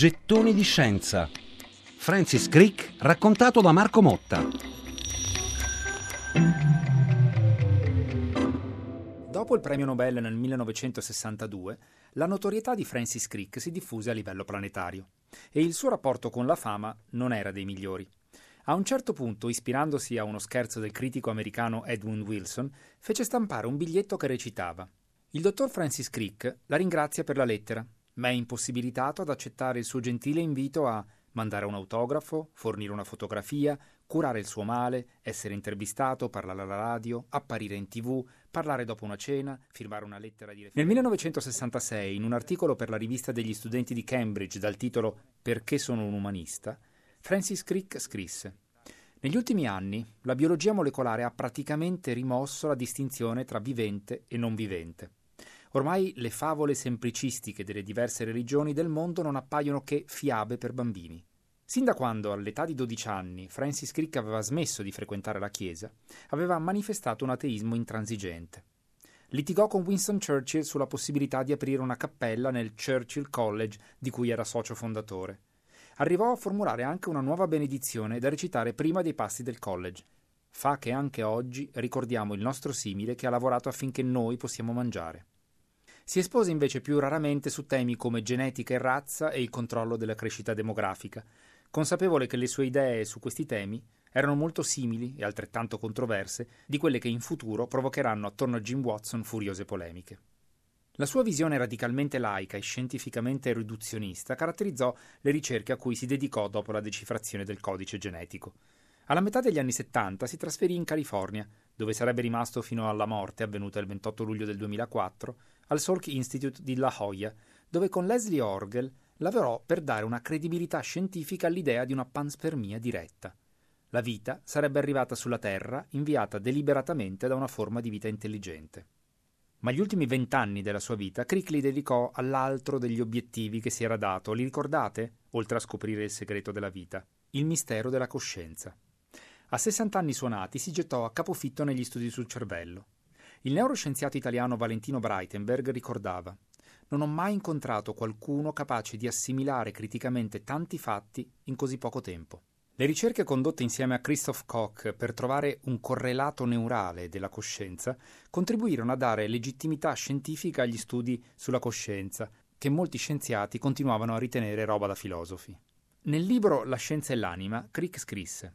Gettoni di scienza. Francis Crick raccontato da Marco Motta. Dopo il premio Nobel nel 1962, la notorietà di Francis Crick si diffuse a livello planetario e il suo rapporto con la fama non era dei migliori. A un certo punto, ispirandosi a uno scherzo del critico americano Edwin Wilson, fece stampare un biglietto che recitava: «Il dottor Francis Crick la ringrazia per la lettera, ma è impossibilitato ad accettare il suo gentile invito a mandare un autografo, fornire una fotografia, curare il suo male, essere intervistato, parlare alla radio, apparire in TV, parlare dopo una cena, firmare una lettera di referenza». Nel 1966, in un articolo per la rivista degli studenti di Cambridge dal titolo «Perché sono un umanista?», Francis Crick scrisse: «Negli ultimi anni la biologia molecolare ha praticamente rimosso la distinzione tra vivente e non vivente. Ormai le favole semplicistiche delle diverse religioni del mondo non appaiono che fiabe per bambini». Sin da quando, all'età di 12 anni, Francis Crick aveva smesso di frequentare la Chiesa, aveva manifestato un ateismo intransigente. Litigò con Winston Churchill sulla possibilità di aprire una cappella nel Churchill College, di cui era socio fondatore. Arrivò a formulare anche una nuova benedizione da recitare prima dei passi del college. Fa che anche oggi ricordiamo il nostro simile che ha lavorato affinché noi possiamo mangiare. Si espose invece più raramente su temi come genetica e razza e il controllo della crescita demografica, consapevole che le sue idee su questi temi erano molto simili e altrettanto controverse di quelle che in futuro provocheranno attorno a Jim Watson furiose polemiche. La sua visione radicalmente laica e scientificamente riduzionista caratterizzò le ricerche a cui si dedicò dopo la decifrazione del codice genetico. Alla metà degli anni 70 si trasferì in California, dove sarebbe rimasto fino alla morte, avvenuta il 28 luglio del 2004, al Salk Institute di La Jolla, dove con Leslie Orgel lavorò per dare una credibilità scientifica all'idea di una panspermia diretta. La vita sarebbe arrivata sulla Terra inviata deliberatamente da una forma di vita intelligente. Ma gli ultimi 20 anni della sua vita Crick li dedicò all'altro degli obiettivi che si era dato, li ricordate? Oltre a scoprire il segreto della vita, il mistero della coscienza. A 60 anni suonati si gettò a capofitto negli studi sul cervello. Il neuroscienziato italiano Valentino Breitenberg ricordava: «Non ho mai incontrato qualcuno capace di assimilare criticamente tanti fatti in così poco tempo». Le ricerche condotte insieme a Christoph Koch per trovare un correlato neurale della coscienza contribuirono a dare legittimità scientifica agli studi sulla coscienza, che molti scienziati continuavano a ritenere roba da filosofi. Nel libro La scienza e l'anima, Crick scrisse: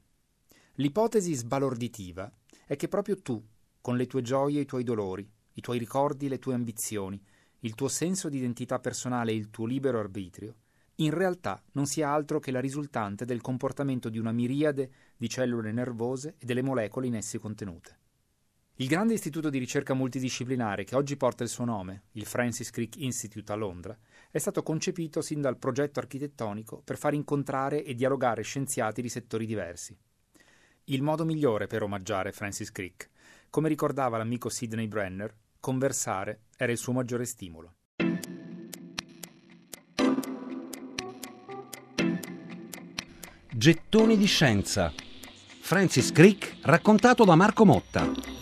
«L'ipotesi sbalorditiva è che proprio tu, con le tue gioie e i tuoi dolori, i tuoi ricordi e le tue ambizioni, il tuo senso di identità personale e il tuo libero arbitrio, in realtà non sia altro che la risultante del comportamento di una miriade di cellule nervose e delle molecole in essi contenute». Il grande istituto di ricerca multidisciplinare che oggi porta il suo nome, il Francis Crick Institute a Londra, è stato concepito sin dal progetto architettonico per far incontrare e dialogare scienziati di settori diversi. Il modo migliore per omaggiare Francis Crick, come ricordava l'amico Sidney Brenner, conversare era il suo maggiore stimolo. Gettoni di scienza. Francis Crick raccontato da Marco Motta.